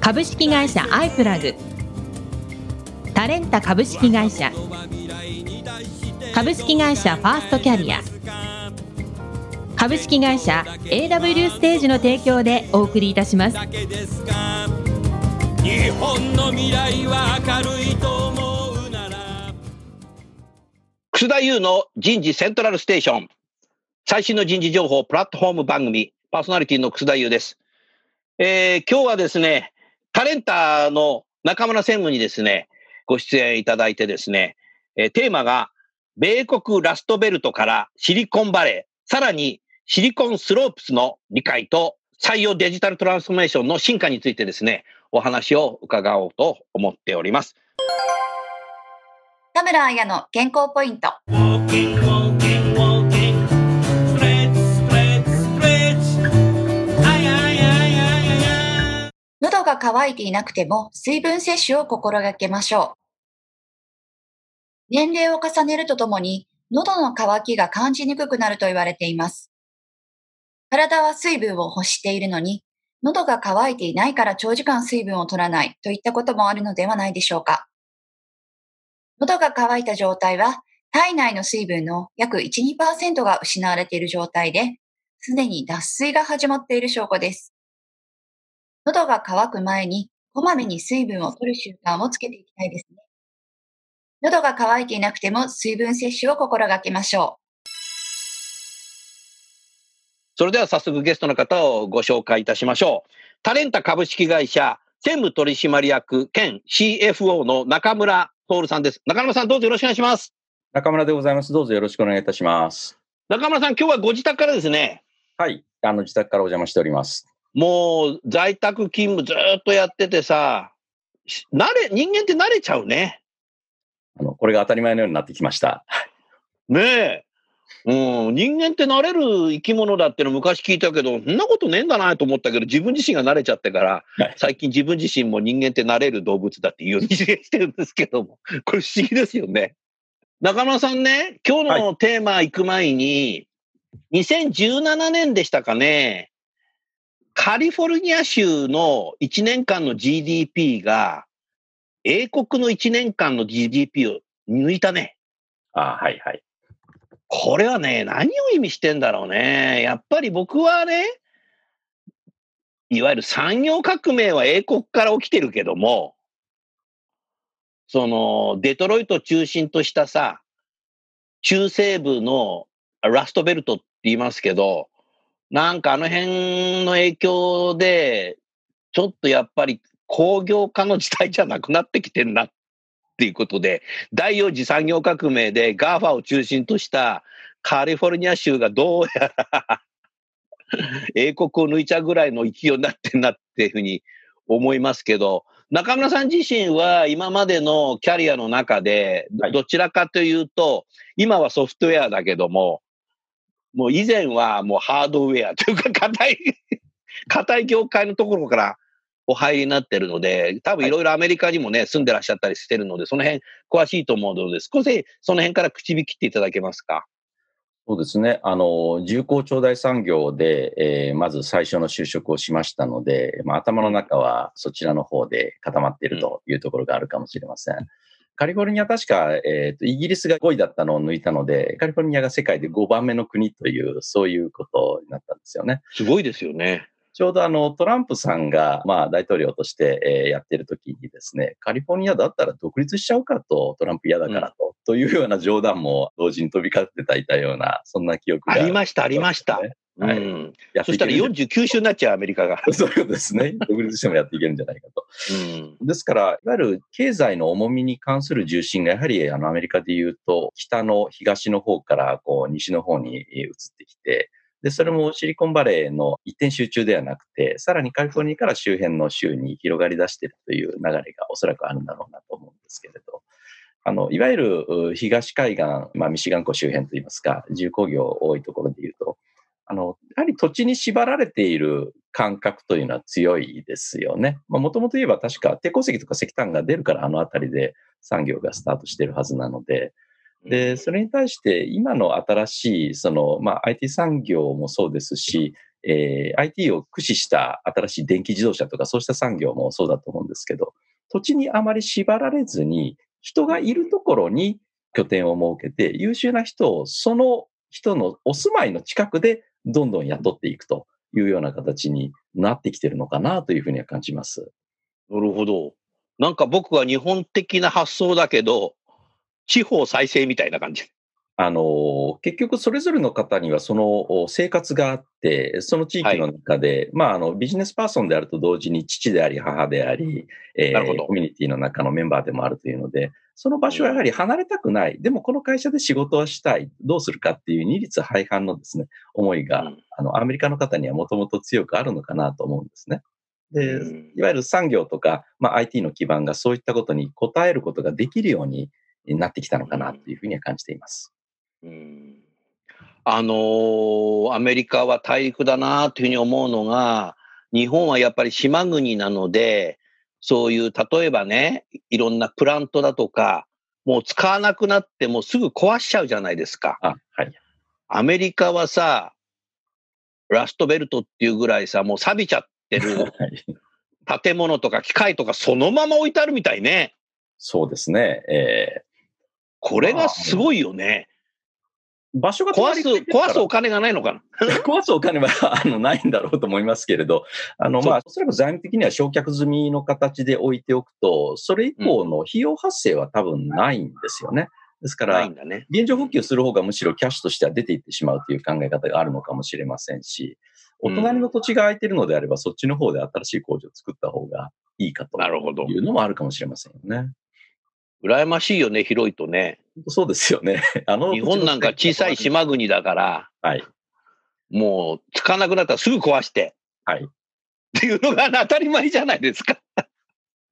株式会社アイプラグ、タレンタ株式会社、株式会社ファーストキャリア、株式会社 AW ステージの提供でお送りいたします。日本の未来は明るいと思うなら、楠田優の人事セントラルステーション、最新の人事情報プラットフォーム番組、パーソナリティの楠田優です。今日はですね、タレンタの中村専務にですねご出演いただいてですね、テーマが米国ラストベルトからシリコンバレー、さらにシリコンスロープスの理解と採用デジタルトランスフォーメーションの進化についてですね、お話を伺おうと思っております。田村彩の健康ポイント。喉が渇いていなくても水分摂取を心がけましょう。年齢を重ねるとともに喉の渇きが感じにくくなると言われています。体は水分を欲しているのに、喉が渇いていないから長時間水分を取らないといったこともあるのではないでしょうか。喉が渇いた状態は体内の水分の約 1-2% が失われている状態で、すでに脱水が始まっている証拠です。喉が渇く前にこまめに水分を取る習慣をつけていきたいですね。喉が渇いていなくても水分摂取を心がけましょう。それでは早速ゲストの方をご紹介いたしましょう。タレンタ株式会社専務取締役兼 CFO の中村徹さんです。中村さん、どうぞよろしくお願いします。中村でございます。どうぞよろしくお願いいたします。中村さん、今日はご自宅からですね。はい、自宅からお邪魔しております。もう在宅勤務ずっとやっててさ、人間って慣れちゃうね。これが当たり前のようになってきましたねえ。人間って慣れる生き物だっての昔聞いたけど、そんなことねえんだなと思ったけど、自分自身が慣れちゃってから、はい、最近自分自身も人間って慣れる動物だっていうようにしてるんですけども、これ不思議ですよね。中村さんね、今日のテーマ行く前に、はい、2017年でしたかね、カリフォルニア州の1年間の GDP が英国の1年間の GDP を抜いたね。あ、はいはい。これはね、何を意味してんだろうね。やっぱり僕はね、いわゆる産業革命は英国から起きてるけども、そのデトロイトを中心としたさ、中西部のラストベルトって言いますけど、なんかあの辺の影響で、ちょっとやっぱり工業化の時代じゃなくなってきてんなっていうことで、第4次産業革命でガーファを中心としたカリフォルニア州がどうやら英国を抜いちゃうぐらいの勢いになってんなっていうふうに思いますけど、中村さん自身は今までのキャリアの中でどちらかというと、今はソフトウェアだけども、もう以前はもうハードウェアというか硬い業界のところからお入りになってるので、多分いろいろアメリカにもね、はい、住んでらっしゃったりしてるので、その辺詳しいと思うので、少しその辺から口火切っていただけますか。そうですね、重工長大産業で、まず最初の就職をしましたので、頭の中はそちらの方で固まっているというところがあるかもしれません。カリフォルニア、確か、イギリスが5位だったのを抜いたので、カリフォルニアが世界で5番目の国という、そういうことになったんですよね。すごいですよね。ちょうどトランプさんが、大統領として、やってる時にですね、カリフォルニアだったら独立しちゃうかと、トランプ嫌だからと、というような冗談も同時に飛び交っていたような、そんな記憶が ありました。はい、うん、そしたら49州になっちゃう、アメリカが。そういうことですね。独立してもやっていけるんじゃないかと。ですから、いわゆる経済の重みに関する重心が、やはりアメリカでいうと、東の方からこう西の方に移ってきて、で、それもシリコンバレーの一点集中ではなくて、さらにカリフォルニアから周辺の州に広がり出しているという流れがおそらくあるんだろうなと思うんですけれど、いわゆる東海岸、ミシガン湖周辺といいますか、重工業多いところでいうと、やはり土地に縛られている感覚というのは強いですよね。もともと言えば確か鉄鉱石とか石炭が出るからあの辺りで産業がスタートしているはずなので、でそれに対して今の新しいIT 産業もそうですし、IT を駆使した新しい電気自動車とかそうした産業もそうだと思うんですけど、土地にあまり縛られずに人がいるところに拠点を設けて、優秀な人をその人のお住まいの近くでどんどん雇っていくというような形になってきてるのかなというふうには感じます。なるほど。なんか僕は日本的な発想だけど、地方再生みたいな感じ。結局それぞれの方にはその生活があって、その地域の中で、ビジネスパーソンであると同時に父であり母であり、コミュニティの中のメンバーでもあるというので、その場所はやはり離れたくない。でもこの会社で仕事はしたい。どうするかっていう二律背反のですね、思いが、アメリカの方にはもともと強くあるのかなと思うんですね。で、いわゆる産業とか、IT の基盤がそういったことに応えることができるようになってきたのかなというふうには感じています。アメリカは大陸だなというふうに思うのが、日本はやっぱり島国なので、そういう例えばね、いろんなプラントだとか、もう使わなくなってもすぐ壊しちゃうじゃないですか。はい、アメリカはさ、ラストベルトっていうぐらいさ、もう錆びちゃってる建物とか機械とかそのまま置いてあるみたいね。そうですね。これがすごいよね。場所が壊すお金がないのかな壊すお金はないんだろうと思いますけれど、おそらく財務的には焼却済みの形で置いておくと、それ以降の費用発生は多分ないんですよね。ですから、現状復旧する方がむしろキャッシュとしては出ていってしまうという考え方があるのかもしれませんし、お隣の土地が空いているのであれば、そっちの方で新しい工場を作った方がいいかというのもあるかもしれませんよね。羨ましいよね、広いとね。そうですよね。日本なんか小さい島国だから、もうつかなくなったらすぐ壊して、っていうのが当たり前じゃないですか。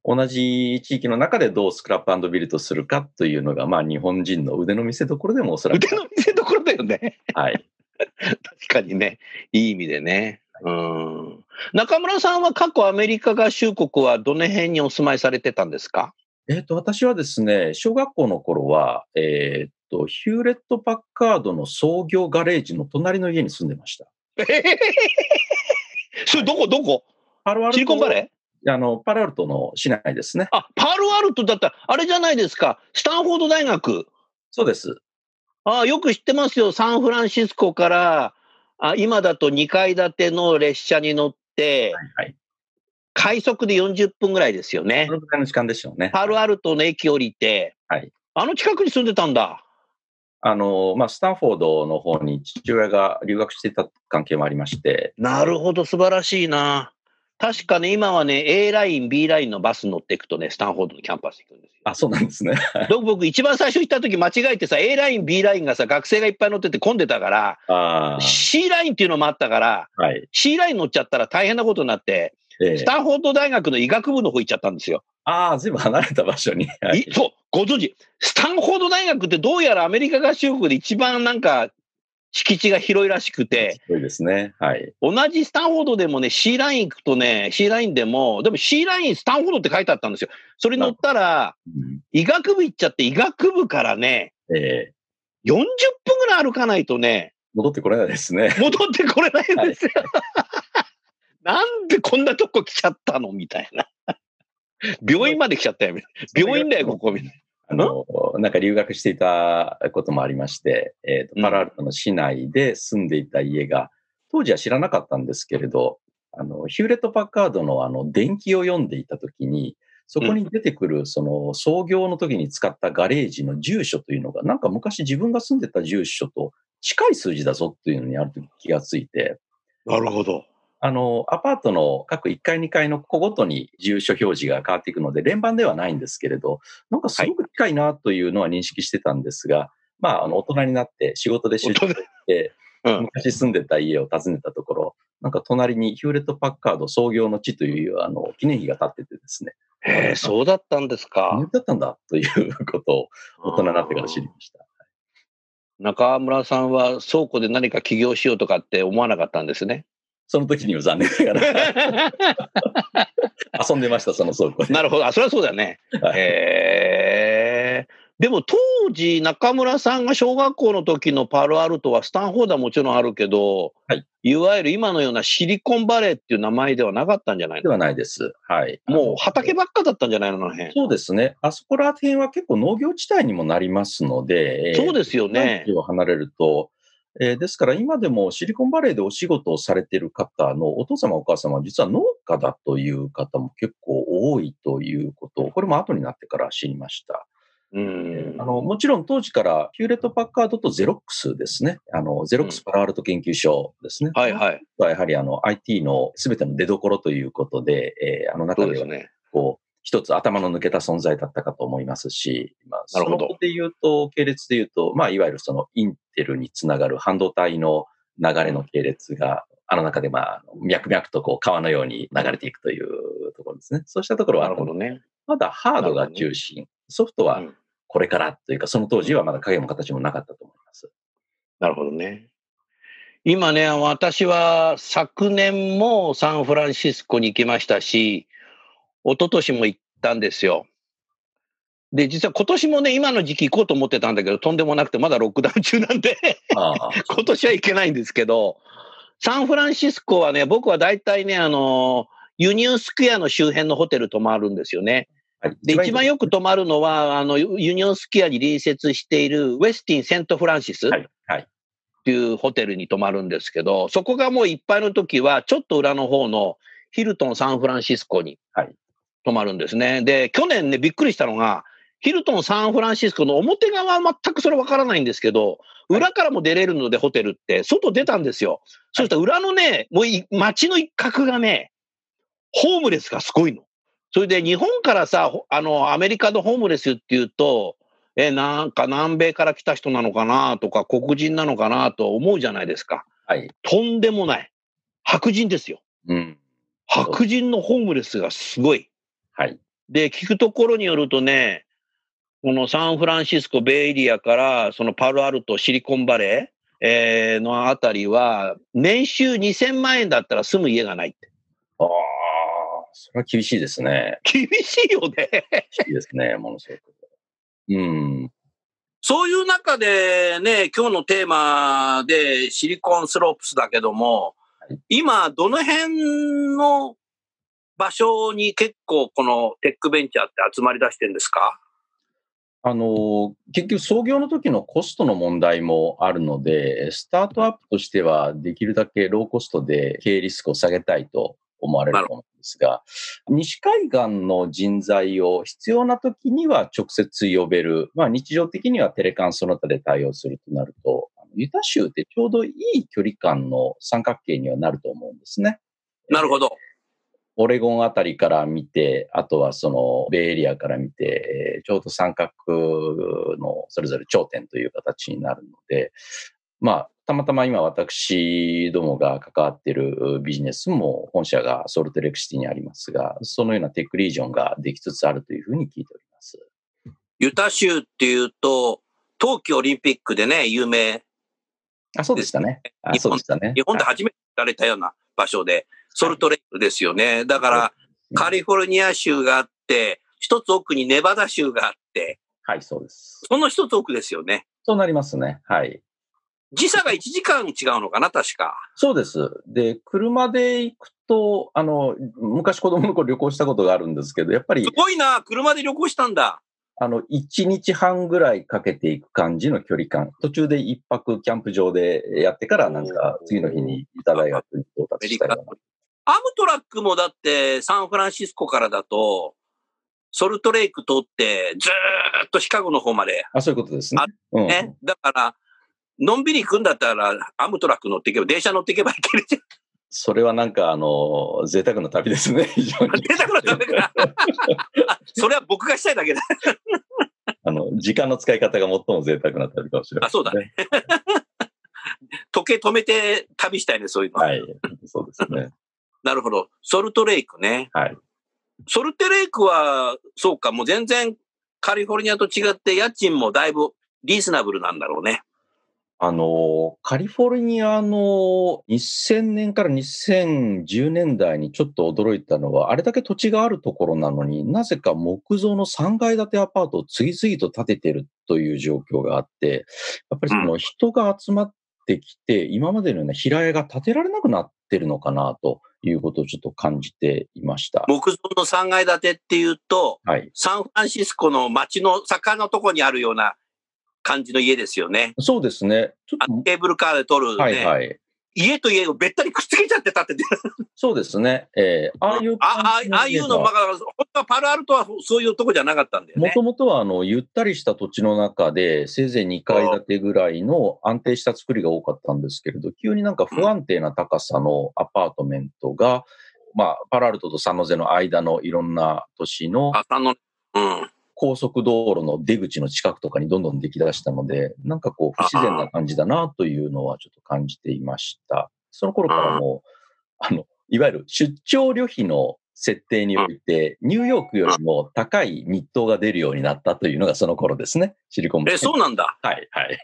同じ地域の中でどうスクラップ&ビルドするかというのが、日本人の腕の見せ所でもおそらく。腕の見せ所だよね。確かにね、いい意味でね。中村さんは過去アメリカ合衆国はどの辺にお住まいされてたんですか？私はですね、小学校の頃は、ヒューレット・パッカードの創業ガレージの隣の家に住んでました。それどこシリコンバレー？パルアルトの市内ですね。パルアルトだったら、あれじゃないですか、スタンフォード大学。そうです。よく知ってますよ、サンフランシスコから、今だと2階建ての列車に乗って、快速で40分ぐらいですよね。そのぐらいの時間でしょうね。パルアルトの駅降りて、あの近くに住んでたんだ。スタンフォードの方に父親が留学してた関係もありまして。なるほど、素晴らしいな。確かね、今はね、A ライン、B ラインのバス乗っていくとね、スタンフォードのキャンパス行くんですよ。そうなんですね。僕、一番最初行った時間違えてさ、A ライン、B ラインがさ、学生がいっぱい乗ってて混んでたから、C ラインっていうのもあったから、C ライン乗っちゃったら大変なことになって、スタンフォード大学の医学部の方行っちゃったんですよ。随分離れた場所に。そう、ご存知。スタンフォード大学ってどうやらアメリカ合衆国で一番なんか敷地が広いらしくて。そうですね。同じスタンフォードでもね、C ライン行くとね、C ラインでも、でも C ラインスタンフォードって書いてあったんですよ。それ乗ったら、医学部行っちゃって、医学部からね、40分ぐらい歩かないとね、戻ってこれないですね。戻ってこれないんですよ。なんでこんなとこ来ちゃったのみたいな。病院まで来ちゃったよ。病院だよ、ここ。みたいな。なんか留学していたこともありまして、パラアルトの市内で住んでいた家が、当時は知らなかったんですけれど、ヒューレット・パッカードの伝記を読んでいたときに、そこに出てくる、その創業の時に使ったガレージの住所というのが、なんか昔自分が住んでた住所と近い数字だぞっていうのにあると気がついて。なるほど。アパートの各1階2階の個ごとに住所表示が変わっていくので、連番ではないんですけれど、なんかすごく近いなというのは認識してたんですが、大人になって仕事で出張して、昔住んでた家を訪ねたところ、なんか隣にヒューレット・パッカード創業の地という記念碑が立っててですね。へえ、そうだったんですか。そうだったんだということを大人になってから知りました。中村さんは倉庫で何か起業しようとかって思わなかったんですね。その時には残念ながら遊んでました、その倉庫で。なるほど、あ、それはそうだね。へえ。でも当時中村さんが小学校の時のパロアルトはスタンフォードはもちろんあるけど、はい、いわゆる今のようなシリコンバレーっていう名前ではなかったんじゃないの？ではないです。はい。もう畑ばっかだったんじゃないの、あの辺。そうですね。あそこら辺は結構農業地帯にもなりますので、そうですよね。地域を離れると、ですから今でもシリコンバレーでお仕事をされている方のお父様お母様は実は農家だという方も結構多いということを、これも後になってから知りました。うん、もちろん当時からヒューレット・パッカードとゼロックスですね。ゼロックスパロアルト研究所ですね。うん、はいはい。やはりIT の全ての出所ということで、中ではね、こう、一つ頭の抜けた存在だったかと思いますし、まあ、そのことで言うと、系列で言うと、まあ、いわゆるそのインテルにつながる半導体の流れの系列が、あの中でまあ、脈々とこう、川のように流れていくというところですね。そうしたところは、なるほどね。まだハードが中心。ソフトはこれからというか、その当時はまだ影も形もなかったと思います。なるほどね。今ね、私は昨年もサンフランシスコに行きましたし、一昨年も行ったんですよ。で、実は今年もね、今の時期行こうと思ってたんだけど、とんでもなくてまだロックダウン中なんで今年は行けないんですけど、サンフランシスコはね、僕は大体ね、ユニオンスクエアの周辺のホテル泊まるんですよね。で、一番よく泊まるのは、ユニオンスクエアに隣接しているウェスティン・セントフランシスっていうホテルに泊まるんですけど、そこがもういっぱいの時は、ちょっと裏の方のヒルトン・サンフランシスコに泊まるんですね。で、去年ね、びっくりしたのが、ヒルトン・サンフランシスコの表側は全くそれわからないんですけど、裏からも出れるのでホテルって、外出たんですよ。そしたら裏のね、もう街の一角がね、ホームレスがすごいの。それで日本からさ、アメリカのホームレスっていうと、なんか南米から来た人なのかなとか、黒人なのかなと思うじゃないですか。はい。とんでもない。白人ですよ。うん。白人のホームレスがすごい。はい。で、聞くところによるとね、このサンフランシスコベイエリアから、そのパロアルト、シリコンバレー、のあたりは、年収2000万円だったら住む家がないって。ああ。それは厳しいですね。厳しいよね。厳しいですね、ものすごく。うん。そういう中でね、今日のテーマでシリコンスロープスだけども、はい、今、どの辺の場所に結構このテックベンチャーって集まり出してるんですか？結局創業の時のコストの問題もあるので、スタートアップとしてはできるだけローコストで経営リスクを下げたいと思われると思うんですが、西海岸の人材を必要な時には直接呼べる、まあ、日常的にはテレカンその他で対応するとなると、ユタ州ってちょうどいい距離感の三角形にはなると思うんですね。なるほど。オレゴンあたりから見て、あとはそのベイエリアから見て、ちょうど三角のそれぞれ頂点という形になるので、まあ、たまたま今私どもが関わっているビジネスも本社がソルトレイクシティにありますが、そのようなテックリージョンができつつあるというふうに聞いております。ユタ州っていうと、冬季オリンピックでね、有名。あ、そうでしたね。あ、そうでしたね。日本で初めて行われたような場所で、はい、ソルトレイクですよね。だから、はい、カリフォルニア州があって、一つ奥にネバダ州があって。はい、そうです。その一つ奥ですよね。そうなりますね。はい。時差が1時間違うのかな、確か。そうです。で、車で行くと、昔子供の頃旅行したことがあるんですけど、やっぱり。すごいな、車で旅行したんだ。1日半ぐらいかけていく感じの距離感。途中で一泊キャンプ場でやってから、なんか次の日に大学に到達したような。アムトラックもだって、サンフランシスコからだと、ソルトレイク通って、ずーっとシカゴの方まで。あ、そういうことですね。うん、ね。だから、のんびり行くんだったら、アムトラック乗っていけば、電車乗っていけば行けるじゃん。それはなんか、贅沢な旅ですね、非常に。贅沢な旅か。それは僕がしたいだけだ。時間の使い方が最も贅沢な旅かもしれない、ね。あ、そうだね。時計止めて旅したいね、そういうの。はい。そうですね。なるほど。ソルトレイクね。はい。ソルトレイクは、そうか、もう全然カリフォルニアと違って家賃もだいぶリーズナブルなんだろうね。カリフォルニアの2000年から2010年代にちょっと驚いたのは、あれだけ土地があるところなのになぜか木造の3階建てアパートを次々と建ててるという状況があって、やっぱりその人が集まってきて、今までのような平屋が建てられなくなってるのかなということをちょっと感じていました。木造の3階建てっていうと、はい、サンフランシスコの街の坂のとこにあるような感じの家ですよね。そうですね。ちょっとケーブルカーで撮る、ね、はいはい、家と家をべったりくっつけちゃって建ててる。そうですね。ああいうのまあ本当はパルアルトはそういうとこじゃなかったんだよね。もともとはゆったりした土地の中でせいぜい2階建てぐらいの安定した作りが多かったんですけれど、急になんか不安定な高さのアパートメントが、まあパルアルトとサンノゼの間のいろんな都市の。あ、サンノゼ。うん。高速道路の出口の近くとかにどんどん出来出したので、なんかこう不自然な感じだなというのはちょっと感じていました。その頃からもいわゆる出張旅費の設定において、ニューヨークよりも高い日当が出るようになったというのがその頃ですね。シリコンバレー。そうなんだ。はいはい。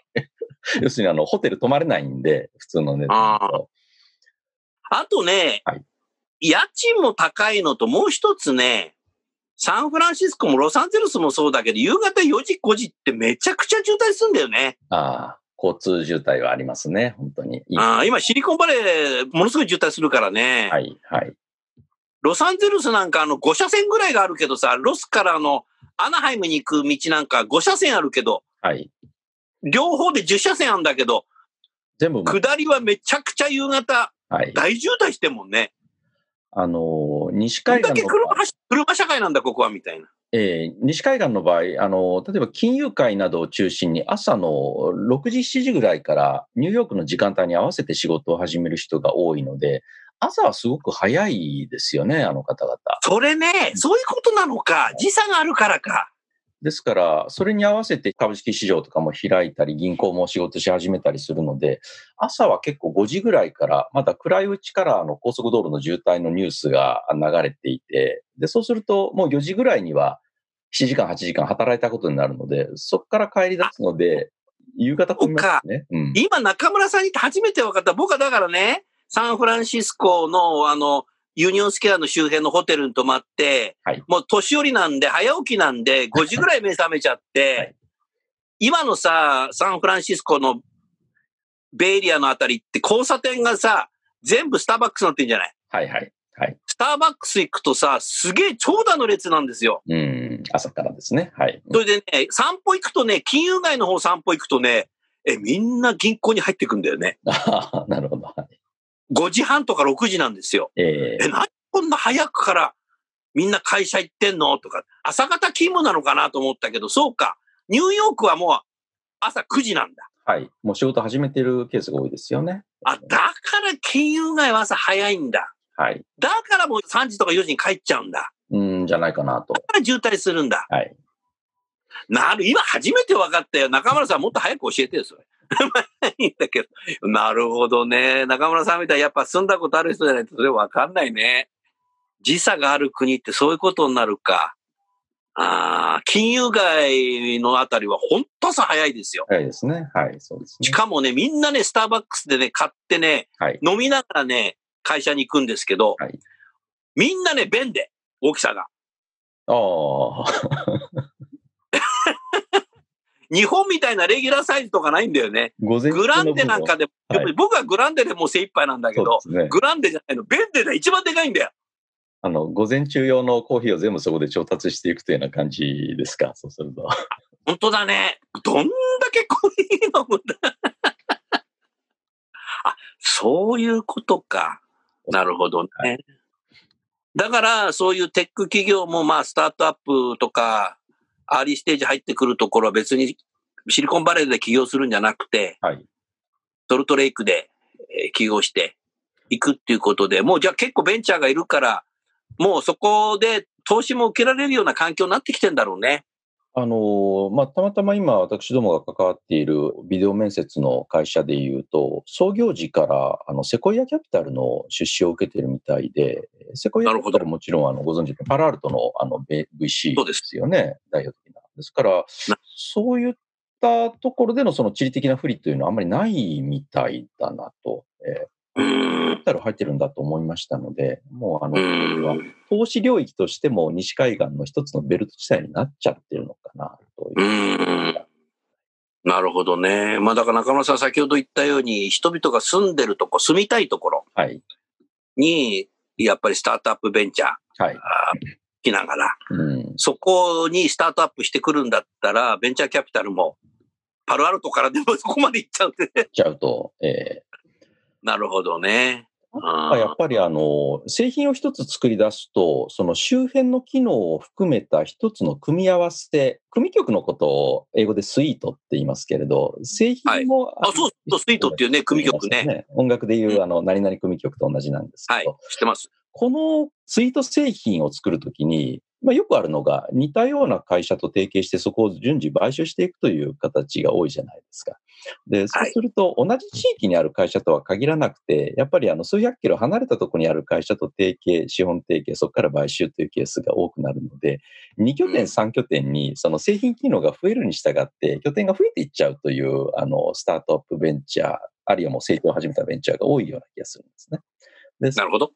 要するにホテル泊まれないんで、普通のね。あとね、はい、家賃も高いのともう一つね、サンフランシスコもロサンゼルスもそうだけど、夕方4時5時ってめちゃくちゃ渋滞するんだよね。ああ、交通渋滞はありますね、本当に。ああ、今シリコンバレーものすごい渋滞するからね。はい、はい。ロサンゼルスなんか5車線ぐらいがあるけどさ、ロスからアナハイムに行く道なんか5車線あるけど、はい。両方で10車線あるんだけど、全部下りはめちゃくちゃ夕方、はい、大渋滞してもんね。西海岸の場合。どんだけ車社会なんだ、ここは、みたいな。西海岸の場合、例えば金融街などを中心に朝の6時、7時ぐらいからニューヨークの時間帯に合わせて仕事を始める人が多いので、朝はすごく早いですよね、あの方々。それね、そういうことなのか、時差があるからか。ですから、それに合わせて株式市場とかも開いたり、銀行も仕事し始めたりするので、朝は結構5時ぐらいから、まだ暗いうちから高速道路の渋滞のニュースが流れていて、で、そうするともう4時ぐらいには7時間、8時間働いたことになるので、そこから帰り出すので、夕方混みますね。うん、今中村さんに初めて分かった。僕はだからね、サンフランシスコのユニオンスケアの周辺のホテルに泊まって、はい、もう年寄りなんで早起きなんで5時ぐらい目覚めちゃって、はい、今のさ、サンフランシスコのベイエリアのあたりって交差点がさ、全部スターバックスになってんじゃない？はいはい。はい。スターバックス行くとさ、すげえ長蛇の列なんですよ。朝からですね。はい。それでね、散歩行くとね、金融街の方散歩行くとね、みんな銀行に入ってくんだよね。ああ、なるほど。5時半とか6時なんですよ。何こんな早くからみんな会社行ってんのとか、朝方勤務なのかなと思ったけど、そうか。ニューヨークはもう朝9時なんだ。はい。もう仕事始めてるケースが多いですよね。あ、だから金融街は朝早いんだ。はい。だからもう3時とか4時に帰っちゃうんだ。じゃないかなと。だから渋滞するんだ。はい。今初めて分かったよ。中村さんもっと早く教えてよ、それ。いいんだけど。なるほどね。中村さんみたいにやっぱ住んだことある人じゃないとそれ分かんないね。時差がある国ってそういうことになるか。ああ、金融街のあたりは本当朝早いですよ。早いですね。はい、そうですね。しかもね、みんなね、スターバックスでね、買ってね、はい、飲みながらね、会社に行くんですけど、はい、みんなね、便で、大きさが。ああ。日本みたいなレギュラーサイズとかないんだよね。グランデなんかでも、はい、僕はグランデでもう精一杯なんだけど、ね、グランデじゃないの、ベンデが一番でかいんだよ。午前中用のコーヒーを全部そこで調達していくというような感じですか、そうすると。本当だね。どんだけコーヒー飲むんだ。あ、そういうことか。なるほどね。はい、だから、そういうテック企業も、まあ、スタートアップとか、アーリーステージ入ってくるところは別にシリコンバレーで起業するんじゃなくて、はい、ソルトレイクで起業していくっていうことで、もうじゃあ結構ベンチャーがいるから、もうそこで投資も受けられるような環境になってきてんだろうね。たまたま今私どもが関わっているビデオ面接の会社でいうと、創業時からセコイアキャピタルの出資を受けているみたいで、セコイアキャピタルもちろんご存知のパラアルトのVC ですよね、代表的な。ですからそういったところでのその地理的な不利というのはあんまりないみたいだなと。キャピタル入ってるんだと思いましたので、もう投資領域としても西海岸の一つのベルト地帯になっちゃってるのかなという。なるほどね。だから中村さん先ほど言ったように、人々が住んでるとこ、住みたいところに、やっぱりスタートアップベンチャー、来ながら、そこにスタートアップしてくるんだったら、ベンチャーキャピタルもパルアルトからでもそこまで行っちゃうんでね。行っちゃうと。なるほどね。やっぱり製品を一つ作り出すと、その周辺の機能を含めた一つの組み合わせ、組曲のことを英語でスイートって言いますけれど、製品も、そう、スイートっていうね、組曲ね。音楽でいう何々組曲と同じなんですけど、知ってます。このスイート製品を作るときに、よくあるのが似たような会社と提携してそこを順次買収していくという形が多いじゃないですか。で、そうすると同じ地域にある会社とは限らなくて、やっぱり数百キロ離れたところにある会社と提携、資本提携、そこから買収というケースが多くなるので、2拠点3拠点にその製品機能が増えるに従って拠点が増えていっちゃうというスタートアップベンチャー、あるいはもう成長を始めたベンチャーが多いような気がするんですね。で、なるほど。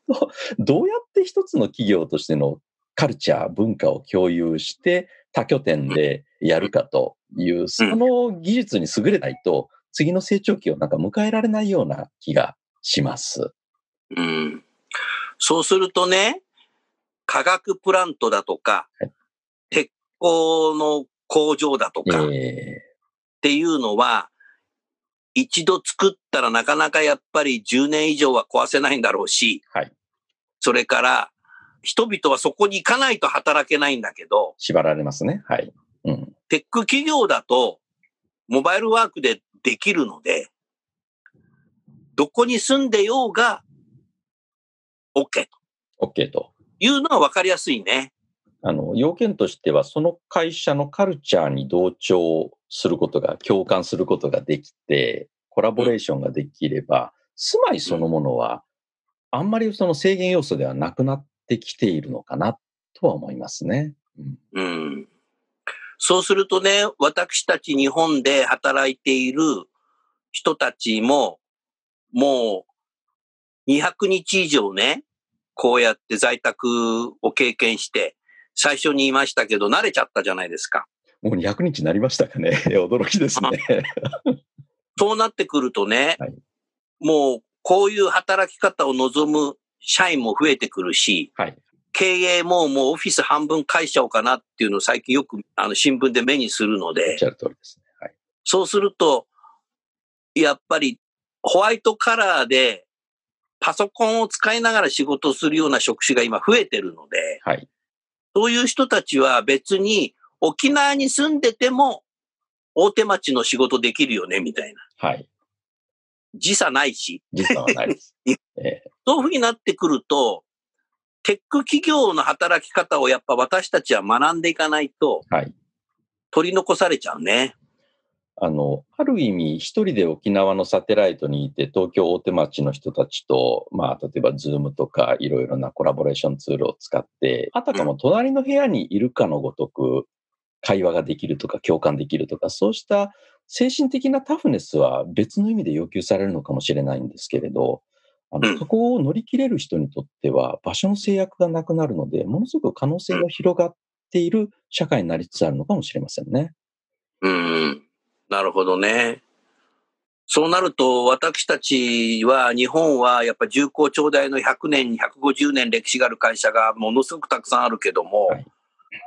どうやって一つの企業としてのカルチャー、文化を共有して他拠点でやるかという、その技術に優れないと次の成長期を迎えられないような気がします。そうするとね、化学プラントだとか、鉄鋼の工場だとかっていうのは、一度作ったらなかなかやっぱり10年以上は壊せないんだろうし、それから人々はそこに行かないと働けないんだけど。縛られますね。テック企業だと、モバイルワークでできるので、どこに住んでようが、OK と。OK と。いうのは分かりやすいね。要件としては、その会社のカルチャーに同調することが、共感することができて、コラボレーションができれば、住まいそのものは、あんまりその制限要素ではなくなって、できているのかなとは思いますね。そうするとね、私たち日本で働いている人たちも、もう200日以上ね、こうやって在宅を経験して、最初に言いましたけど、慣れちゃったじゃないですか。もう200日になりましたかね。驚きですね。そうなってくるとね、もうこういう働き方を望む社員も増えてくるし、経営もうオフィス半分返しちゃおうかなっていうのを最近よく新聞で目にするので、そうすると、やっぱりホワイトカラーでパソコンを使いながら仕事をするような職種が今増えてるので、そういう人たちは別に沖縄に住んでても大手町の仕事できるよねみたいな。時差ないし。時差はないです。そういうふうになってくると、テック企業の働き方をやっぱ私たちは学んでいかないと、取り残されちゃうね。ある意味、一人で沖縄のサテライトにいて、東京大手町の人たちと、例えばズームとかいろいろなコラボレーションツールを使って、あたかも隣の部屋にいるかのごとく、会話ができるとか共感できるとか、そうした精神的なタフネスは別の意味で要求されるのかもしれないんですけれど、そこを乗り切れる人にとっては場所の制約がなくなるので、ものすごく可能性が広がっている社会になりつつあるのかもしれませんね。なるほどね。そうなると私たちは、日本はやっぱ重厚長大の100年、150年歴史がある会社がものすごくたくさんあるけども、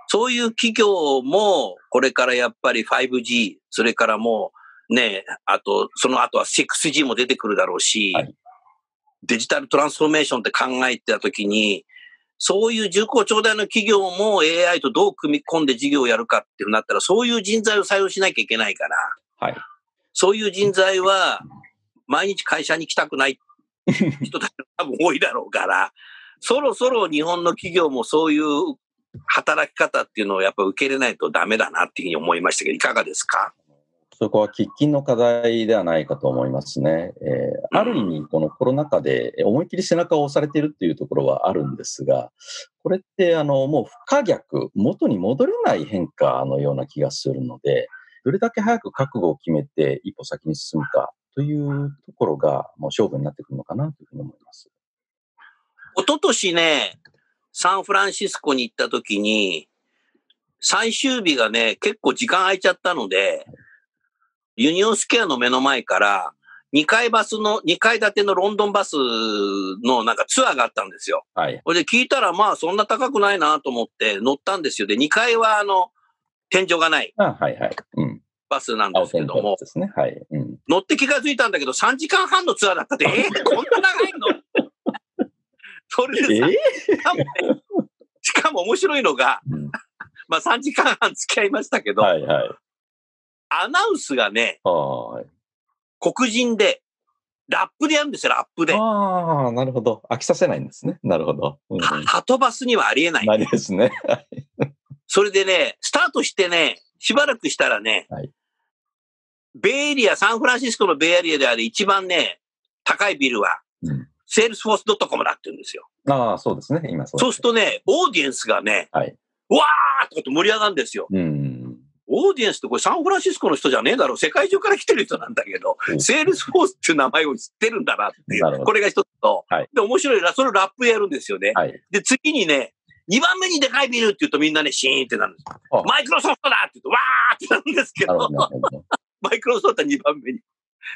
そういう企業も、これからやっぱり 5G、それからもうね、その後は 6G も出てくるだろうし、デジタルトランスフォーメーションって考えてたときに、そういう重厚長大の企業も AI とどう組み込んで事業をやるかってなったら、そういう人材を採用しなきゃいけないから、そういう人材は、毎日会社に来たくない人たちが多分多いだろうから、そろそろ日本の企業もそういう働き方っていうのをやっぱ受け入れないとダメだなっていうふうに思いましたけど、いかがですか？そこは喫緊の課題ではないかと思いますね。ある意味このコロナ禍で思い切り背中を押されているっていうところはあるんですが、これってもう不可逆、元に戻れない変化のような気がするので、どれだけ早く覚悟を決めて一歩先に進むかというところがもう勝負になってくるのかなというふうに思います。一昨年ね、サンフランシスコに行った時に最終日がね、結構時間空いちゃったので、ユニオンスクエアの目の前から2階建てのロンドンバスのなんかツアーがあったんですよ。はい。それで聞いたらまあそんな高くないなと思って乗ったんですよ。で、2階は天井がない。あ、はいはい。うん。バスなんですけども。ですね。はい。うん。乗って気がついたんだけど3時間半のツアーだったって、こんな長いのそれでさ、しかも面白いのが、うん、まあ3時間半付き合いましたけど、はいはい。アナウンスがね、黒人で、ラップでやるんですよ、ラップで。ああ、なるほど。飽きさせないんですね。なるほど。うん、はとバスにはありえない。ないですね。それでね、スタートしてね、しばらくしたらね、はい、ベイエリア、サンフランシスコのベイエリアである一番ね、高いビルは、うん、セールスフォース.com だって言うんですよ。ああ、そうですね。今そうですね。そうするとね、オーディエンスがね、はい、うわーってこと盛り上がるんですよ。うん。オーディエンスってこれサンフランシスコの人じゃねえだろう。世界中から来てる人なんだけど、セールスフォースっていう名前を知ってるんだなっていう。これが一つと。はい、で、面白いな。それをラップやるんですよね。はい、で、次にね、2番目にでかいビルって言うとみんなね、シーンってなるんですよ。マイクロソフトだって言うと、わーってなるんですけど、マイクロソフトは2番目に。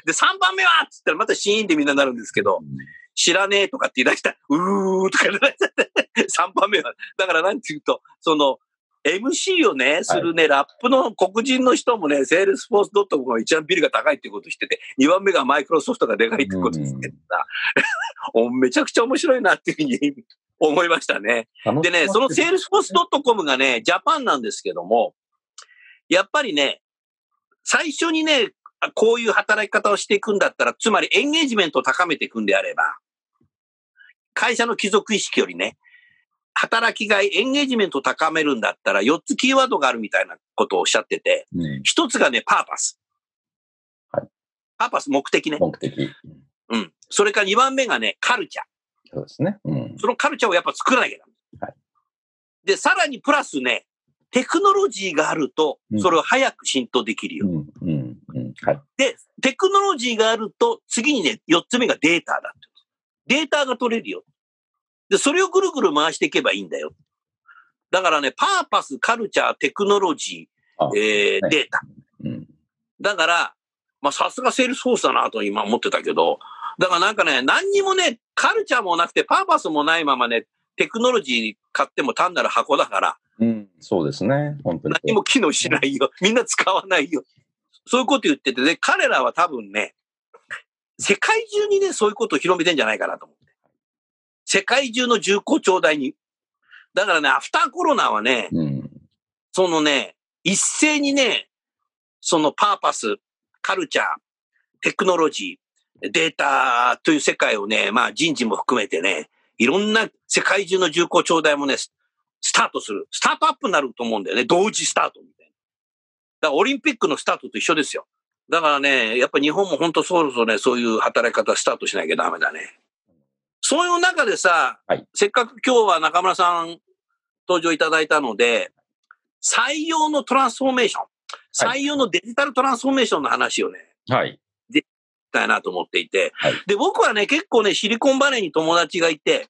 で、3番目はって言ったらまたシーンってみんななるんですけど、知らねえとかって言い出したら、うーとか言い出したら、3番目は。だからなんて言うと、MC をね、するね、はい、ラップの黒人の人もね、セールスフォース.comが一番ビルが高いっていうことしてて、2番目がマイクロソフトがでかいってことですけどさ、めちゃくちゃ面白いなっていうふうに思いましたね。でね、そのセールスフォース.comがね、ジャパンなんですけども、やっぱりね、最初にね、こういう働き方をしていくんだったら、つまりエンゲージメントを高めていくんであれば、会社の帰属意識よりね、働きがい、エンゲージメントを高めるんだったら4つキーワードがあるみたいなことをおっしゃってて、1つがね、パーパス。はい、パーパス、目的ね。目的。うん。それから2番目がね、カルチャー。そうですね。うん。そのカルチャーをやっぱ作らなきゃダメ。はい。で、さらにプラスね、テクノロジーがあると、それを早く浸透できるよ。うん。うん。うん。はい。で、テクノロジーがあると、次にね、4つ目がデータだって。データが取れるよ。で、それをぐるぐる回していけばいいんだよ。だからね、パーパス、カルチャー、テクノロジー、データ。うん、だから、まあ、さすがセールスフォースだなと今思ってたけど、だからなんかね、何にもね、カルチャーもなくて、パーパスもないままね、テクノロジー買っても単なる箱だから。うん、そうですね。本当に。何も機能しないよ。みんな使わないよ。そういうこと言ってて、ね、彼らは多分ね、世界中にね、そういうことを広めてんじゃないかなと思う。世界中の重厚長大に。だからね、アフターコロナはね、うん、そのね、一斉にね、そのパーパス、カルチャー、テクノロジー、データという世界をね、まあ人事も含めてね、いろんな世界中の重厚長大もね、スタートする。スタートアップになると思うんだよね。同時スタートみたいな。だからオリンピックのスタートと一緒ですよ。だからね、やっぱ日本も本当そろそろね、そういう働き方スタートしなきゃダメだね。そういう中でさ、はい、せっかく今日は中村さん登場いただいたので、採用のトランスフォーメーション、採用のデジタルトランスフォーメーションの話をね、はい。できたいなと思っていて、はい、で、僕はね、結構ね、シリコンバレーに友達がいて、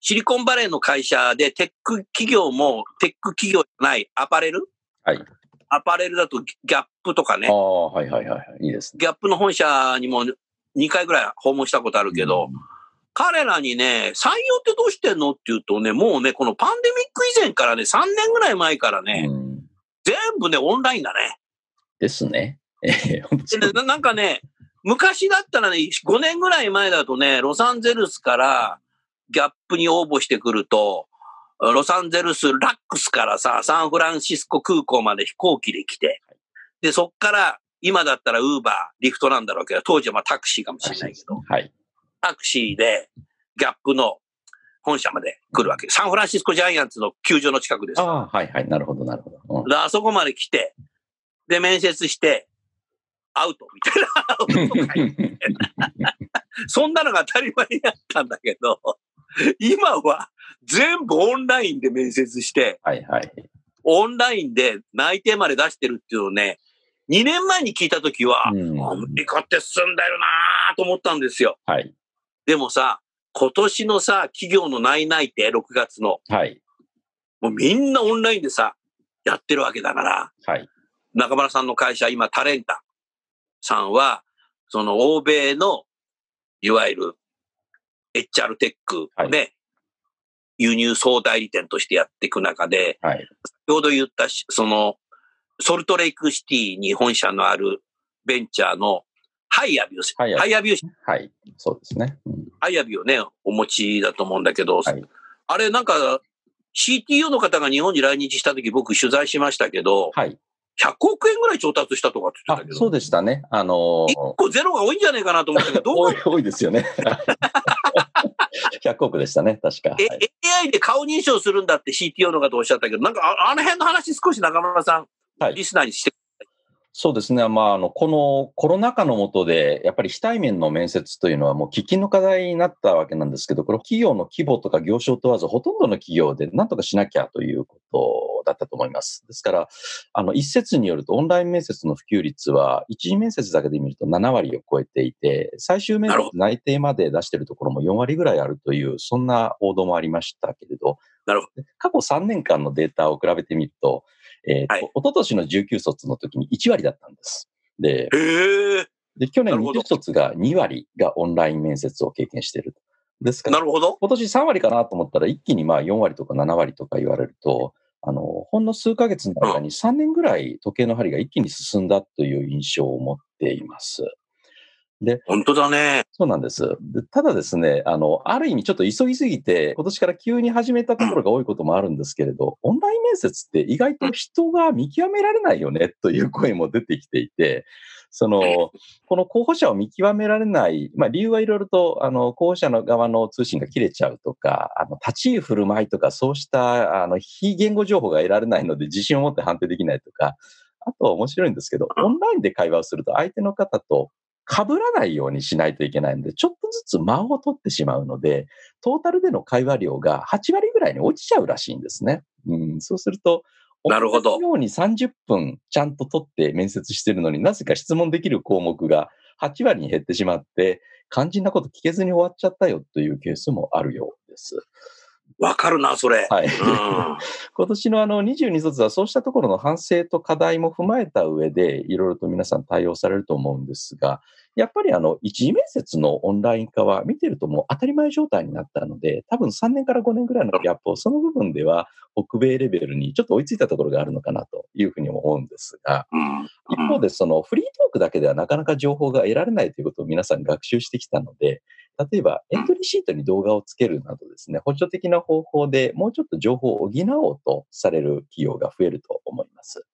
シリコンバレーの会社でテック企業も、テック企業じゃないアパレル、はい、アパレルだとギャップとかね、ああ、はいはいはい、いいですね。ギャップの本社にも、2回ぐらい訪問したことあるけど、彼らにね、採用ってどうしてんのっていうとね、もうね、このパンデミック以前からね、3年ぐらい前からね、全部ね、オンラインだね。ですね。なんかね、昔だったらね、5年ぐらい前だとね、ロサンゼルスからギャップに応募してくると、ロサンゼルスラックスからさ、サンフランシスコ空港まで飛行機で来て、で、そっから、今だったらウーバー、リフトなんだろうけど、当時はまあタクシーかもしれないけど、はい、タクシーでギャップの本社まで来るわけ。サンフランシスコジャイアンツの球場の近くです。ああ、はいはい、なるほど、なるほど。うん、あそこまで来て、で、面接して、アウトみたいな、アウトとか言って。そんなのが当たり前だったんだけど、今は全部オンラインで面接して、はいはい、オンラインで内定まで出してるっていうのをね、2年前に聞いたときは、うん、アメリカって進んだよなーと思ったんですよ。はい、でもさ、今年のさ、企業の内々定、6月の、はい、もうみんなオンラインでさ、やってるわけだから、はい、中村さんの会社、今、タレンタさんは、その欧米の、いわゆる HR テックで、はい、輸入総代理店としてやっていく中で、はい、先ほど言ったその、ソルトレイクシティに本社のあるベンチャーのハイアビを、はい、そうですね。うん、ハイアビをね、お持ちだと思うんだけど、はい、あれなんか CTO の方が日本に来日した時僕取材しましたけど、はい、100億円ぐらい調達したとかって言ってたけど。そうでしたね。1個ゼロが多いんじゃないかなと思ったけど、多いですよね。100億でしたね、確か。はい、AI で顔認証するんだって CTO の方おっしゃったけど、なんかあの辺の話少し中村さん、はい、リスナーにしてください。そうですね、まあ、このコロナ禍の下で、やっぱり非対面の面接というのは、もう喫緊の課題になったわけなんですけど、これ、企業の規模とか業種を問わず、ほとんどの企業でなんとかしなきゃということだったと思います。ですから、一説によると、オンライン面接の普及率は、一次面接だけで見ると7割を超えていて、最終面接内定まで出しているところも4割ぐらいあるという、そんな王道もありましたけれど、なるほど。過去3年間のデータを比べてみると、はい、おととしの19卒の時に1割だったんです。で去年20卒が2割がオンライン面接を経験している。ですから、なるほど。今年3割かなと思ったら一気にまあ4割とか7割とか言われると、ほんの数ヶ月の間に3年ぐらい時計の針が一気に進んだという印象を持っています。で本当だね。そうなんです。でただですね、ある意味ちょっと急ぎすぎて、今年から急に始めたところが多いこともあるんですけれど、オンライン面接って意外と人が見極められないよねという声も出てきていて、この候補者を見極められない、まあ、理由はいろいろと、候補者の側の通信が切れちゃうとか、立ち居振る舞いとか、そうした、非言語情報が得られないので、自信を持って判定できないとか、あと面白いんですけど、オンラインで会話をすると相手の方と、被らないようにしないといけないので、ちょっとずつ間を取ってしまうので、トータルでの会話量が8割ぐらいに落ちちゃうらしいんですね。うん、そうすると、同じように30分ちゃんと取って面接してるのになぜか質問できる項目が8割に減ってしまって、肝心なこと聞けずに終わっちゃったよというケースもあるようです。わかるな、それ。はい。うん、今年の22卒はそうしたところの反省と課題も踏まえた上で、いろいろと皆さん対応されると思うんですが、やっぱり一次面接のオンライン化は見てるともう当たり前状態になったので、多分3年から5年ぐらいのギャップをその部分では北米レベルにちょっと追いついたところがあるのかなというふうに思うんですが、一方でフリートークだけではなかなか情報が得られないということを皆さん学習してきたので、例えばエントリーシートに動画をつけるなどですね、補助的な方法でもうちょっと情報を補おうとされる企業が増えると思います。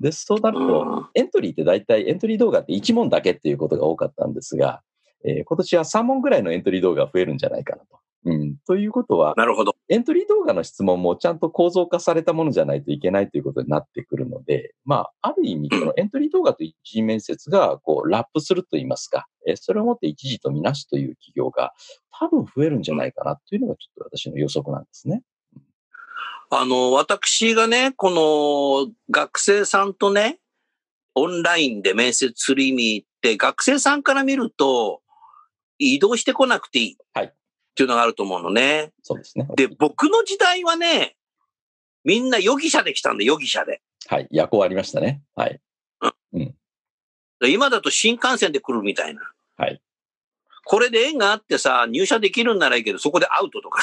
で、そうなると、エントリーって大体エントリー動画って1問だけっていうことが多かったんですが、今年は3問ぐらいのエントリー動画が増えるんじゃないかなと。うん、ということは、なるほど。エントリー動画の質問もちゃんと構造化されたものじゃないといけないということになってくるので、まあ、ある意味、このエントリー動画と一次面接がこうラップするといいますか、それをもって一次とみなすという企業が多分増えるんじゃないかなというのがちょっと私の予測なんですね。私がね、この学生さんとね、オンラインで面接する意味って、学生さんから見ると、移動してこなくていい。はい。っていうのがあると思うのね。そうですね。で、僕の時代はね、みんな余儀者で来たんで、余儀者で。はい。夜行ありましたね。はい。うん。今だと新幹線で来るみたいな。はい。これで縁があってさ、入社できるんならいいけど、そこでアウトとか、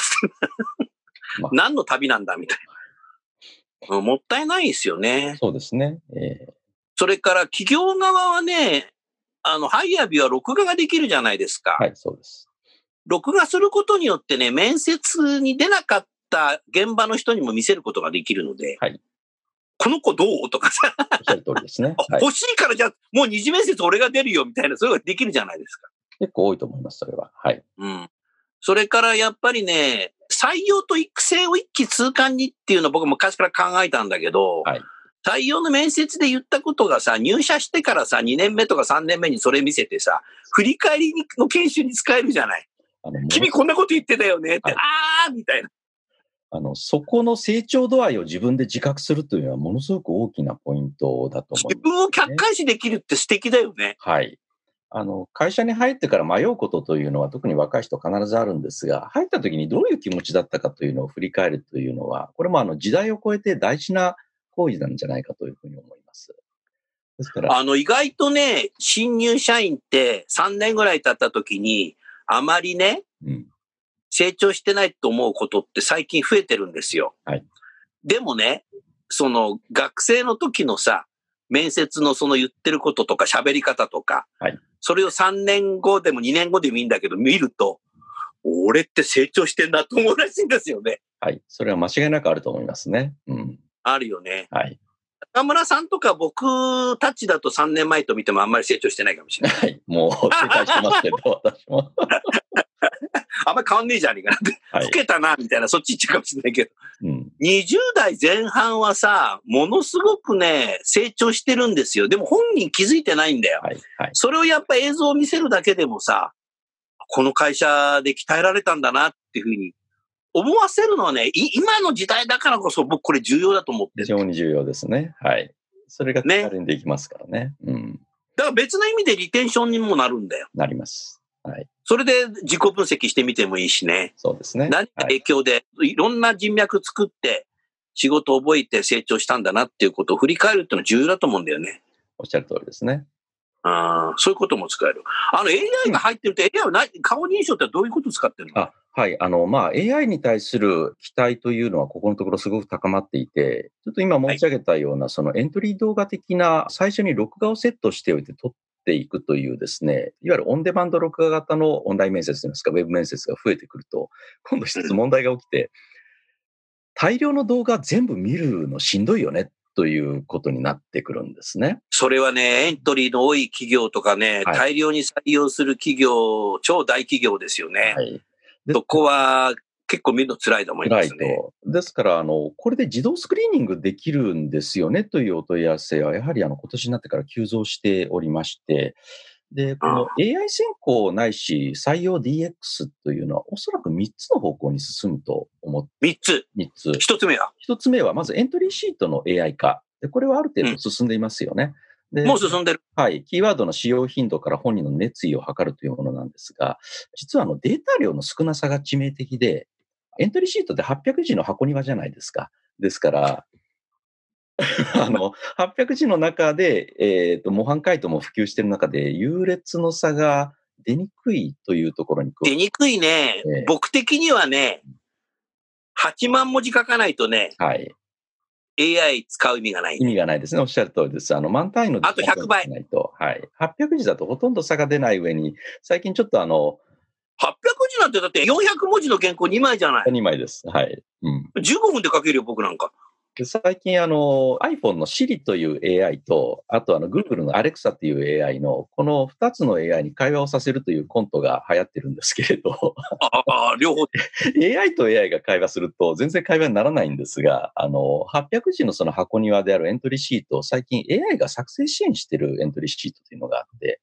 まあ、何の旅なんだみたいな。もったいないですよね。そうですね。それから企業側はね、ハイアビは録画ができるじゃないですか。はい、そうです。録画することによってね、面接に出なかった現場の人にも見せることができるので、はい、この子どうとかさ、欲しいからじゃあもう二次面接俺が出るよみたいな、そういうのができるじゃないですか。結構多いと思います、それは。はい。うん。それからやっぱりね、採用と育成を一気通貫にっていうのを僕昔から考えたんだけど、はい、採用の面接で言ったことがさ、入社してからさ、2年目とか3年目にそれ見せてさ、振り返りの研修に使えるじゃない。君こんなこと言ってたよねって、はい、あーみたいな。そこの成長度合いを自分で自覚するというのはものすごく大きなポイントだと思います、ね。自分を客観視できるって素敵だよね。はい。会社に入ってから迷うことというのは特に若い人必ずあるんですが、入った時にどういう気持ちだったかというのを振り返るというのは、これも時代を超えて大事な行為なんじゃないかというふうに思います。ですから。意外とね、新入社員って3年ぐらい経った時に、あまりね、うん、成長してないと思うことって最近増えてるんですよ。はい、でもね、学生の時のさ、面接の言ってることとか喋り方とか、はい、それを3年後でも2年後でもいいんだけど、見ると、俺って成長してんなと思うらしいんですよね。はい。それは間違いなくあると思いますね。うん。あるよね。はい。中村さんとか僕たちだと3年前と見てもあんまり成長してないかもしれない。はい。もう、正解してますけど、私も。あんまり変わんねえじゃねえかなって。はい、老けたな、みたいな、そっち行っちゃうかもしれないけど。うん、20代前半はさ、ものすごくね、成長してるんですよ。でも本人気づいてないんだよ。はいはい、それをやっぱ映像を見せるだけでもさ、この会社で鍛えられたんだなっていうふうに思わせるのはね、今の時代だからこそ僕これ重要だと思ってる。非常に重要ですね。はい。それが鍛えるんでいきますからね。うん。だから別の意味でリテンションにもなるんだよ。なります。はい、それで自己分析してみてもいいしね。そうですね。何か影響で、はい、いろんな人脈作って、仕事を覚えて成長したんだなっていうことを振り返るっていうのは重要だと思うんだよね。おっしゃる通りですね。ああ、そういうことも使える。AI が入ってると、AI は顔認証ってどういうことを使ってるの？はい。AI に対する期待というのは、ここのところすごく高まっていて、ちょっと今申し上げたような、はい、エントリー動画的な、最初に録画をセットしておいて撮って、いくというですね、いわゆるオンデマンド録画型のオンライン面接というんですか、ウェブ面接が増えてくると、今度一つ問題が起きて、大量の動画全部見るのしんどいよねということになってくるんですね。それはね、エントリーの多い企業とかね、はい、大量に採用する企業、超大企業ですよね。はい、そこは結構見るの辛いと思いますね。ですから、これで自動スクリーニングできるんですよねというお問い合わせは、やはり今年になってから急増しておりまして、で、この AI 選考ないし、採用 DX というのは、おそらく3つの方向に進むと思って。3つ。1つ目は、まずエントリーシートの AI 化。で、これはある程度進んでいますよね。もう進んでる。はい。キーワードの使用頻度から本人の熱意を図るというものなんですが、実はデータ量の少なさが致命的で、エントリーシートって800字の箱庭じゃないですか。ですから、800字の中で、模範解答も普及している中で、優劣の差が出にくいというところに。出にくいね。僕的にはね、8万文字書かないとね、はい、AI 使う意味がない、ね。意味がないですね。おっしゃる通りです。満単位の。あと100倍。はい。800字だとほとんど差が出ない上に、最近ちょっと800字なんてだって400文字の原稿2枚じゃない。2枚です。はい。うん。15分で書けるよ、僕なんか。最近iPhone の Siri という AI と、あとGoogle の Alexa という AI の、この2つの AI に会話をさせるというコントが流行ってるんですけれど。ああ、両方。AI と AI が会話すると全然会話にならないんですが、800字のその箱庭であるエントリーシートを最近 AI が作成支援してるエントリーシートというのがあって、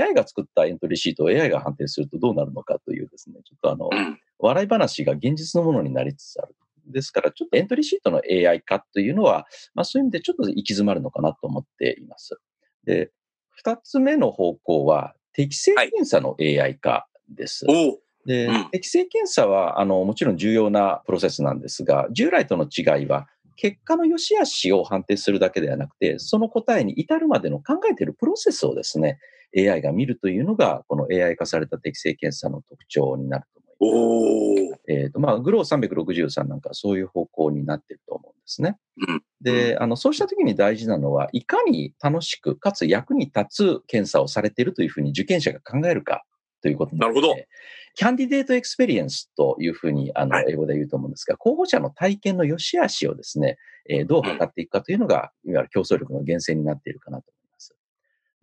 AI が作ったエントリーシートを AI が判定するとどうなるのかというですね、ちょっと笑い話が現実のものになりつつある。ですから、ちょっとエントリーシートの AI 化というのは、そういう意味でちょっと行き詰まるのかなと思っています。で、二つ目の方向は、適性検査の AI 化です。はい、で、適性検査は、もちろん重要なプロセスなんですが、従来との違いは、結果の良し悪しを判定するだけではなくて、その答えに至るまでの考えているプロセスをですね、AI が見るというのが、この AI 化された適性検査の特徴になると思います。グロー363なんかそういう方向になっていると思うんですね。うん、で、そうした時に大事なのは、いかに楽しくかつ役に立つ検査をされているというふうに受験者が考えるかということなので、なるほど。キャンディデートエクスペリエンスというふうに、英語で言うと思うんですが、候補者の体験の良し悪しをですね、どう測っていくかというのが、いわゆる競争力の源泉になっているかなと。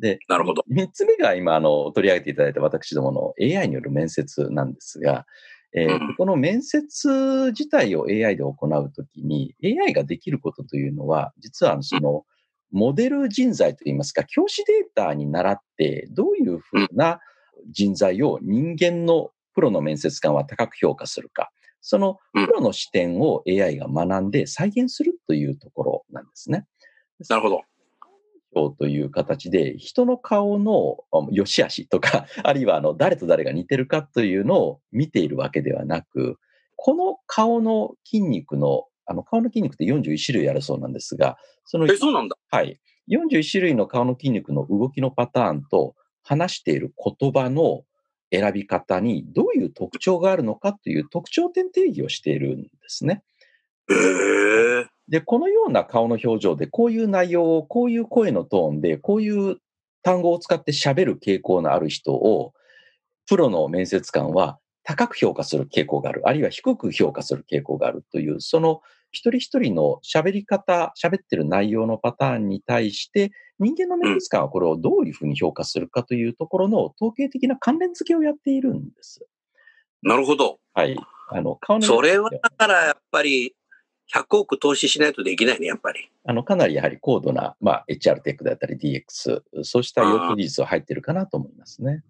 で、なるほど。3つ目が今、取り上げていただいた私どもの AI による面接なんですが、ここの面接自体を AI で行うときに AI ができることというのは実はそのモデル人材といいますか教師データに倣ってどういうふうな人材を人間のプロの面接官は高く評価するかそのプロの視点を AI が学んで再現するというところなんですね。なるほど。という形で人の顔の良し悪しとかあるいは誰と誰が似てるかというのを見ているわけではなくこの顔の筋肉の顔の筋肉って41種類あるそうなんですがそうなんだ、はい、41種類の顔の筋肉の動きのパターンと話している言葉の選び方にどういう特徴があるのかという特徴点定義をしているんですね。でこのような顔の表情でこういう内容をこういう声のトーンでこういう単語を使って喋る傾向のある人をプロの面接官は高く評価する傾向があるあるいは低く評価する傾向があるというその一人一人の喋り方喋ってる内容のパターンに対して人間の面接官はこれをどういうふうに評価するかというところの統計的な関連付けをやっているんです。なるほど、はい、顔のそれはだからやっぱり100億投資しないとできないね、やっぱり。かなりやはり高度な、HR テックだったり DX、そうした要素技術は入ってるかなと思いますね。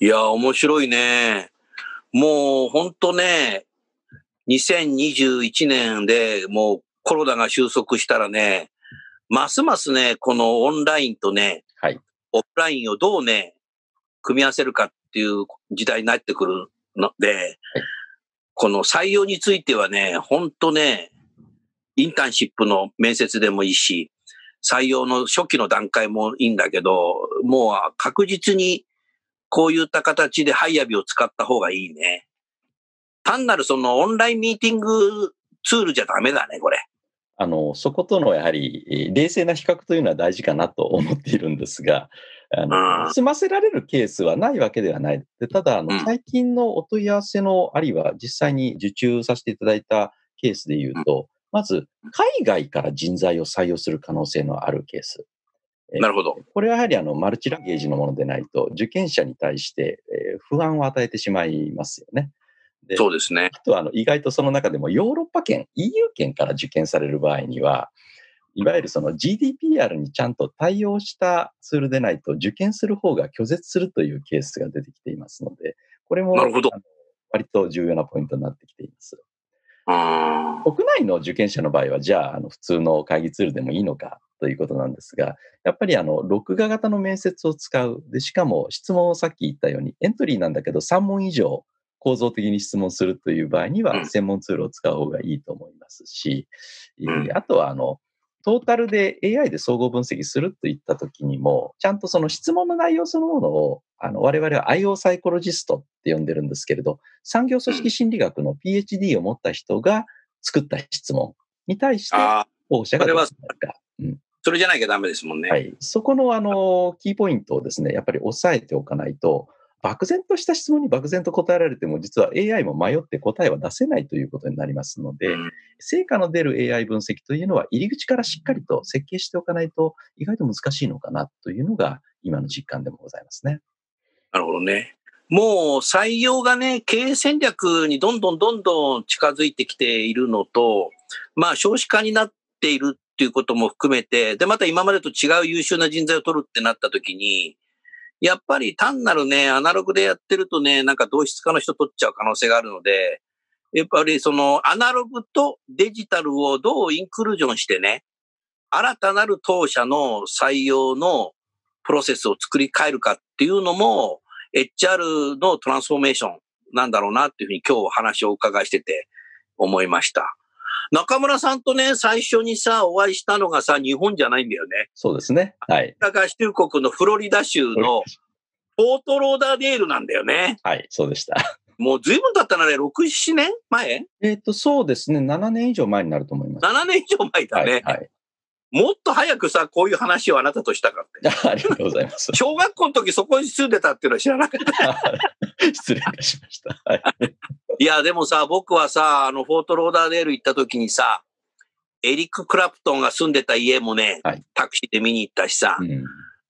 いや、面白いね。もう、本当ね、2021年でもうコロナが収束したらね、ますますね、このオンラインとね、はい、オフラインをどうね、組み合わせるかっていう時代になってくるので、はいこの採用についてはね、本当ね、インターンシップの面接でもいいし、採用の初期の段階もいいんだけど、もう確実にこういった形でハイアビを使った方がいいね。単なるそのオンラインミーティングツールじゃダメだね、これ。そことのやはり冷静な比較というのは大事かなと思っているんですが、済ませられるケースはないわけではない。でただ最近のお問い合わせの、あるいは実際に受注させていただいたケースでいうと、まず海外から人材を採用する可能性のあるケース。なるほど。これはやはりマルチラゲージのものでないと、受験者に対して不安を与えてしまいますよね。でそうですね。あとは意外とその中でもヨーロッパ圏、EU 圏から受験される場合には、いわゆるその GDPR にちゃんと対応したツールでないと受験する方が拒絶するというケースが出てきていますので、これも割と重要なポイントになってきています。国内の受験者の場合は、じゃあ、普通の会議ツールでもいいのかということなんですが、やっぱり録画型の面接を使う。で、しかも質問をさっき言ったようにエントリーなんだけど3問以上、構造的に質問するという場合には専門ツールを使う方がいいと思いますし、あとはトータルで AI で総合分析するといったときにも、ちゃんとその質問の内容そのものを、我々は IO サイコロジストって呼んでるんですけれど、産業組織心理学の PhD を持った人が作った質問に対して、候補者がどうするか。それじゃなきゃダメですもんね。はい。そこのキーポイントをですね、やっぱり押さえておかないと、漠然とした質問に漠然と答えられても、実は AI も迷って答えは出せないということになりますので、成果の出る AI 分析というのは入り口からしっかりと設計しておかないと意外と難しいのかなというのが今の実感でもございますね。なるほどね。もう採用がね、経営戦略にどんどん近づいてきているのと、少子化になっているっていうことも含めて、で、また今までと違う優秀な人材を取るってなったときに、やっぱり単なるね、アナログでやってるとね、なんか同質化の人取っちゃう可能性があるので、やっぱりそのアナログとデジタルをどうインクルージョンしてね、新たなる当社の採用のプロセスを作り変えるかっていうのも、HR のトランスフォーメーションなんだろうなっていうふうに今日お話をお伺いしてて思いました。中村さんとね、最初にさ、お会いしたのがさ、日本じゃないんだよね。そうですね。はい。アメリカ合衆国のフロリダ州のポートローダーデールなんだよね。はい、そうでした。もう随分経ったな、ね、6、7年前そうですね、7年以上前になると思います。7年以上前だね。はい、はい。もっと早くさ、こういう話をあなたとしたかった。ありがとうございます。小学校の時そこに住んでたっていうのは知らなかった。失礼いたしました。はい。いや、でもさ、僕はさ、フォートローダーデール行った時にさ、エリック・クラプトンが住んでた家もね、はい、タクシーで見に行ったしさ、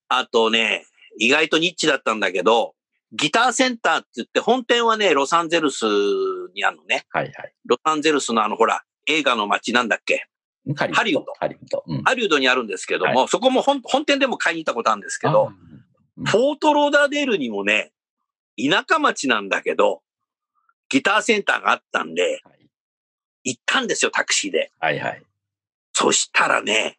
あとね、意外とニッチだったんだけど、ギターセンターって言って、本店はね、ロサンゼルスにあるのね。はいはい。ロサンゼルスのほら、映画の街なんだっけ、ハリウッド。ハリウッド。うん、ハリウッドにあるんですけども、はい、そこも本店でも買いに行ったことあるんですけど、うん、フォートローダーデールにもね、田舎町なんだけど、ギターセンターがあったんで、はい、行ったんですよ、タクシーで。はいはい。そしたらね、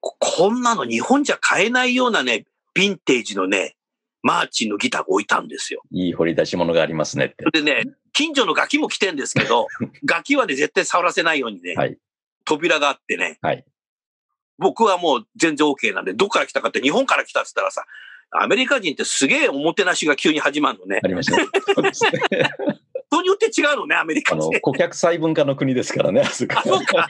こんなの日本じゃ買えないようなね、ヴィンテージのね、マーチンのギターが置いたんですよ。いい掘り出し物がありますねって。でね、近所のガキも来てんですけど、ガキはね、絶対触らせないようにね、はい、扉があってね、はい、僕はもう全然 OK なんで、どっから来たかって、日本から来たって言ったらさ、アメリカ人ってすげえおもてなしが急に始まるのね。ありましたね。そうですね。人によって違うのね、アメリカ人。顧客細分化の国ですからね、あそこ。あ、そうか。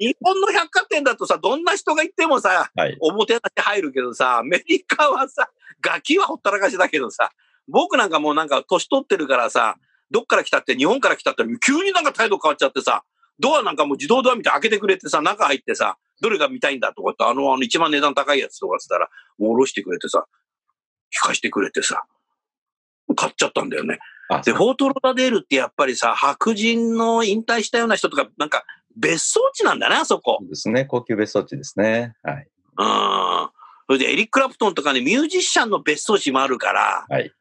日本の百貨店だとさ、どんな人が行ってもさ、はい、おもてなし入るけどさ、アメリカはさ、ガキはほったらかしだけどさ、僕なんかもうなんか年取ってるからさ、どっから来たって、日本から来たって、急になんか態度変わっちゃってさ、ドアなんかもう自動ドアみたいに開けてくれてさ、中入ってさ、どれが見たいんだとかって、あの一番値段高いやつとかって言ったら、もう下ろしてくれてさ、聞かしてくれてさ、買っちゃったんだよね。で、フォートローダデールってやっぱりさ、白人の引退したような人とか、なんか別荘地なんだね、あそこ。そうですね、高級別荘地ですね。はい。それでエリック・クラプトンとかね、ミュージシャンの別荘地もあるから、はい、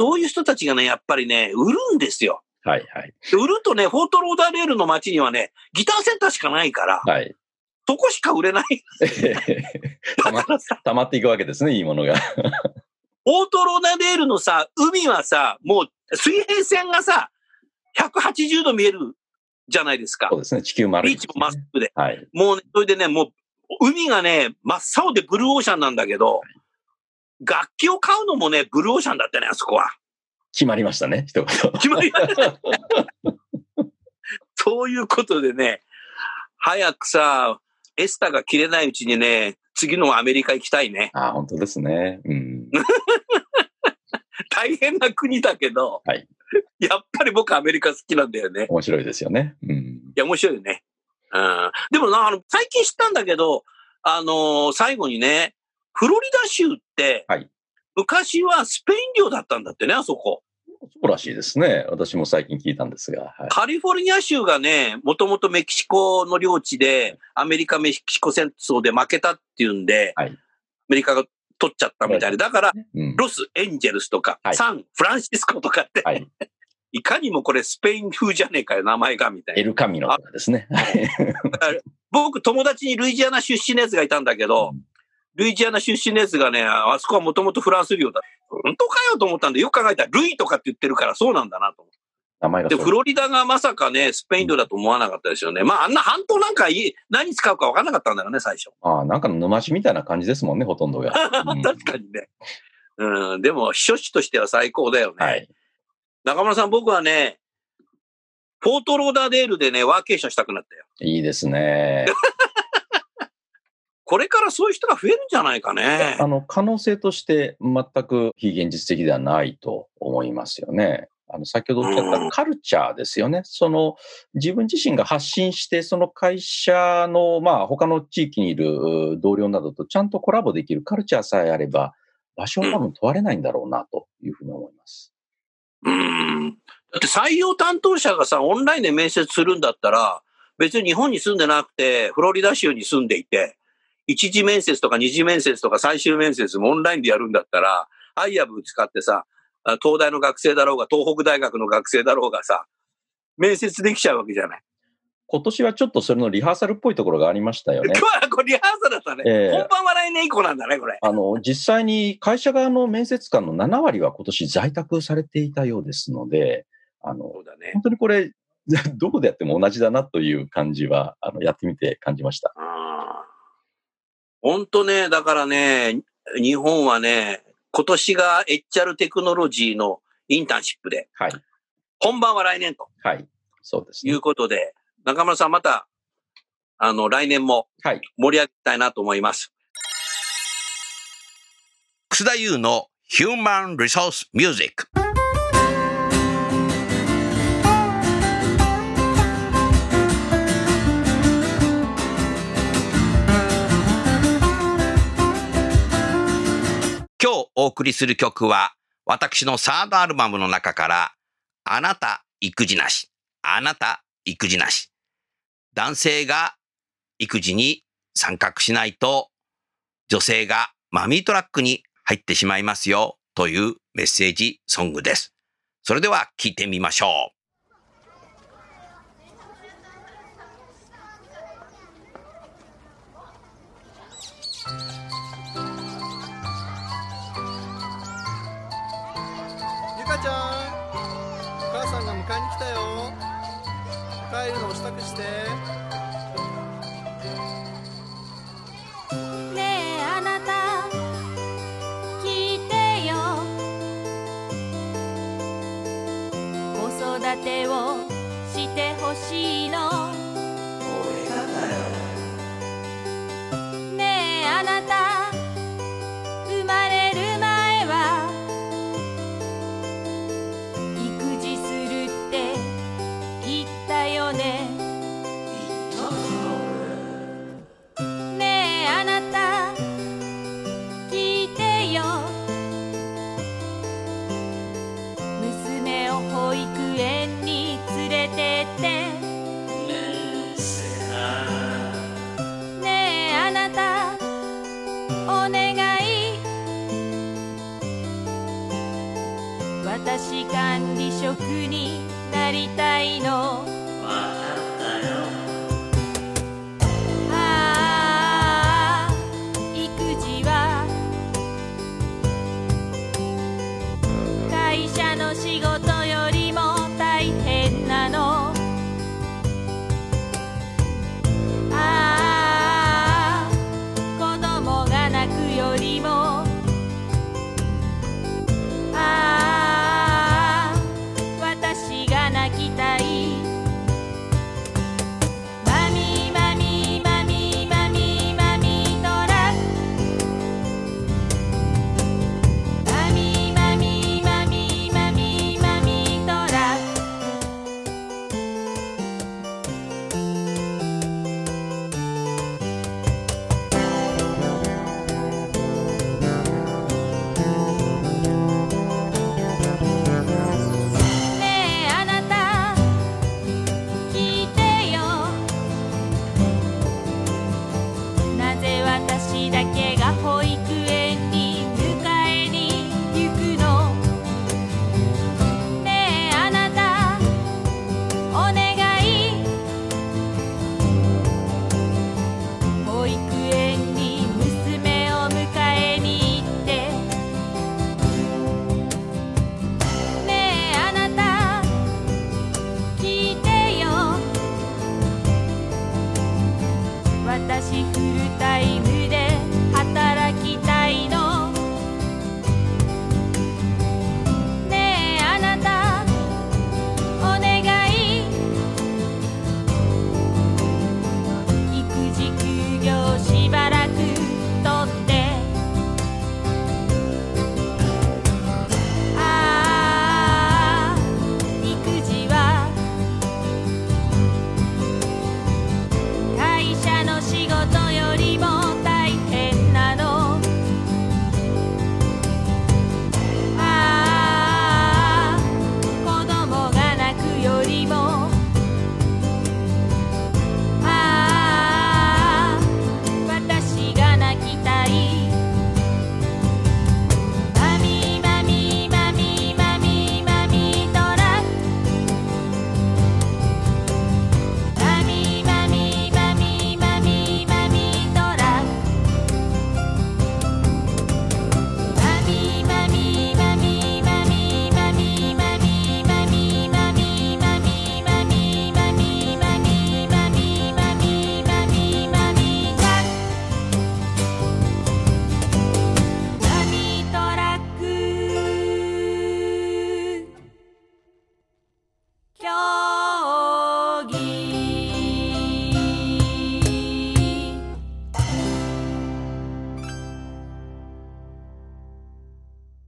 そういう人たちがね、やっぱりね、売るんですよ。はいはい。売るとね、フォートローダデールの街にはね、ギターセンターしかないから、はい。そこしか売れない。溜まっていくわけですね、いいものが。フォートローダデールのさ、海はさ、もう水平線がさ、180度見えるじゃないですか。そうですね、地球丸い、ね。ビーチもまっすぐで。はい。もうね、それでね、もう海がね、真っ青でブルーオーシャンなんだけど、はい、楽器を買うのもね、ブルーオーシャンだったね、あそこは。決まりましたね、一言。決まりました。そういうことでね、早くさ、エスタが切れないうちにね、次のアメリカ行きたいね。ああ、本当ですね。うん。大変な国だけど、はい、やっぱり僕アメリカ好きなんだよね。面白いですよね。うん、いや、面白いよね。うん、でもな、最近知ったんだけど、最後にね、フロリダ州って、はい、昔はスペイン領だったんだってね、あそこ。そうらしいですね。私も最近聞いたんですが。はい、カリフォルニア州がね、もともとメキシコの領地で、アメリカ・メキシコ戦争で負けたっていうんで、はい、アメリカが取っちゃったみたいで、だから、うん、ロス・エンジェルスとか、はい、サン・フランシスコとかって、はい、いかにもこれスペイン風じゃねえかよ、名前が、みたいな。エルカミノとかですね。僕、友達にルイジアナ出身のやつがいたんだけど、うん、ルイジアナ出身のやつがね、あそこはもともとフランス領だ。本当かよと思ったんで、よく考えたら、ルイとかって言ってるからそうなんだなと思って。名前がで、フロリダがまさかね、スペイン領だと思わなかったですよね。まあ、あんな半島なんか何使うか分からなかったんだろうね、最初。ああ、なんか沼地みたいな感じですもんね、ほとんどが。うん、確かにね。うん、でも、避暑地としては最高だよね。はい、中村さん、僕はね、フォートローダーデールでね、ワーケーションしたくなったよ。いいですね。これからそういう人が増えるんじゃないかね。可能性として全く非現実的ではないと思いますよね。先ほどおっしゃったカルチャーですよね。その、自分自身が発信して、その会社の、まあ、他の地域にいる同僚などとちゃんとコラボできるカルチャーさえあれば、場所は多分問われないんだろうな、というふうに思います。だって採用担当者がさ、オンラインで面接するんだったら、別に日本に住んでなくて、フロリダ州に住んでいて、一次面接とか二次面接とか最終面接もオンラインでやるんだったら、アイアブ使ってさ、東大の学生だろうが、東北大学の学生だろうがさ、面接できちゃうわけじゃない。今年はちょっとそれのリハーサルっぽいところがありましたよね。これリハーサルだったね。本番は来年以降なんだね、これ。実際に会社側の面接官の7割は今年在宅されていたようですので、そうだね、本当にこれ、どこでやっても同じだなという感じは、やってみて感じました。本当ね、だからね、日本はね、今年が HR テクノロジーのインターンシップで、はい、本番は来年と、はい、そうですね、いうことで、中村さんまた、来年も盛り上げたいなと思います。はい、楠田優の Human Resource Music。今日お送りする曲は私のサードアルバムの中から、あなた育児なし、あなた育児なし。男性が育児に参画しないと、女性がマミートラックに入ってしまいますよというメッセージソングです。それでは聞いてみましょう。ゆかちゃん、お母さんが迎えに来たよ。帰るのを支度して。ねえあなた聞いてよ、子育てをしてほしいの。私管理職になりたいの。わかったよ。ああ、育児は会社の仕事よりも大変なの。ああ、子供が泣くよりも。私フルタイムで働きたいの。ねえあなたお願い、育児休業しばらく取って。ああ、育児は会社の仕事よりも大変なの。ああ、子供が泣くよりも。ああ、私が泣きたい。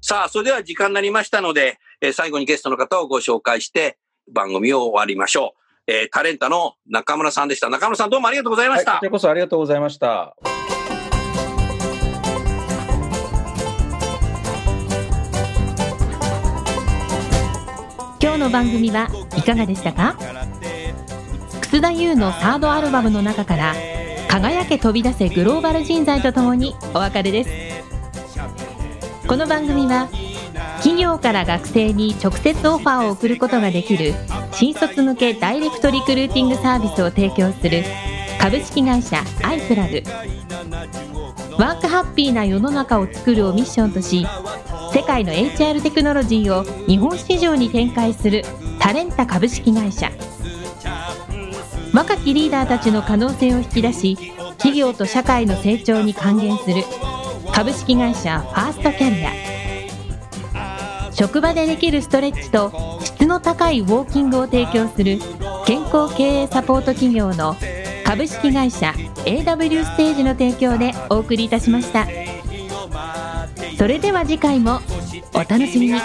さあ、それでは時間になりましたので、最後にゲストの方をご紹介して番組を終わりましょう。タレンタの中村さんでした。中村さん、どうもありがとうございました。こちらこそありがとうございました。の番組はいかがでしたか？楠田優のサードアルバムの中から、輝け飛び出せグローバル人材とともにお別れです。この番組は、企業から学生に直接オファーを送ることができる新卒向けダイレクトリクルーティングサービスを提供する株式会社アイプラグ、ワークハッピーな世の中を作るをミッションとし、世界の HR テクノロジーを日本市場に展開するタレンタ株式会社、若きリーダーたちの可能性を引き出し、企業と社会の成長に還元する株式会社ファーストキャリア、職場でできるストレッチと質の高いウォーキングを提供する健康経営サポート企業の株式会社 AW ステージの提供でお送りいたしました。それでは次回もお楽しみに。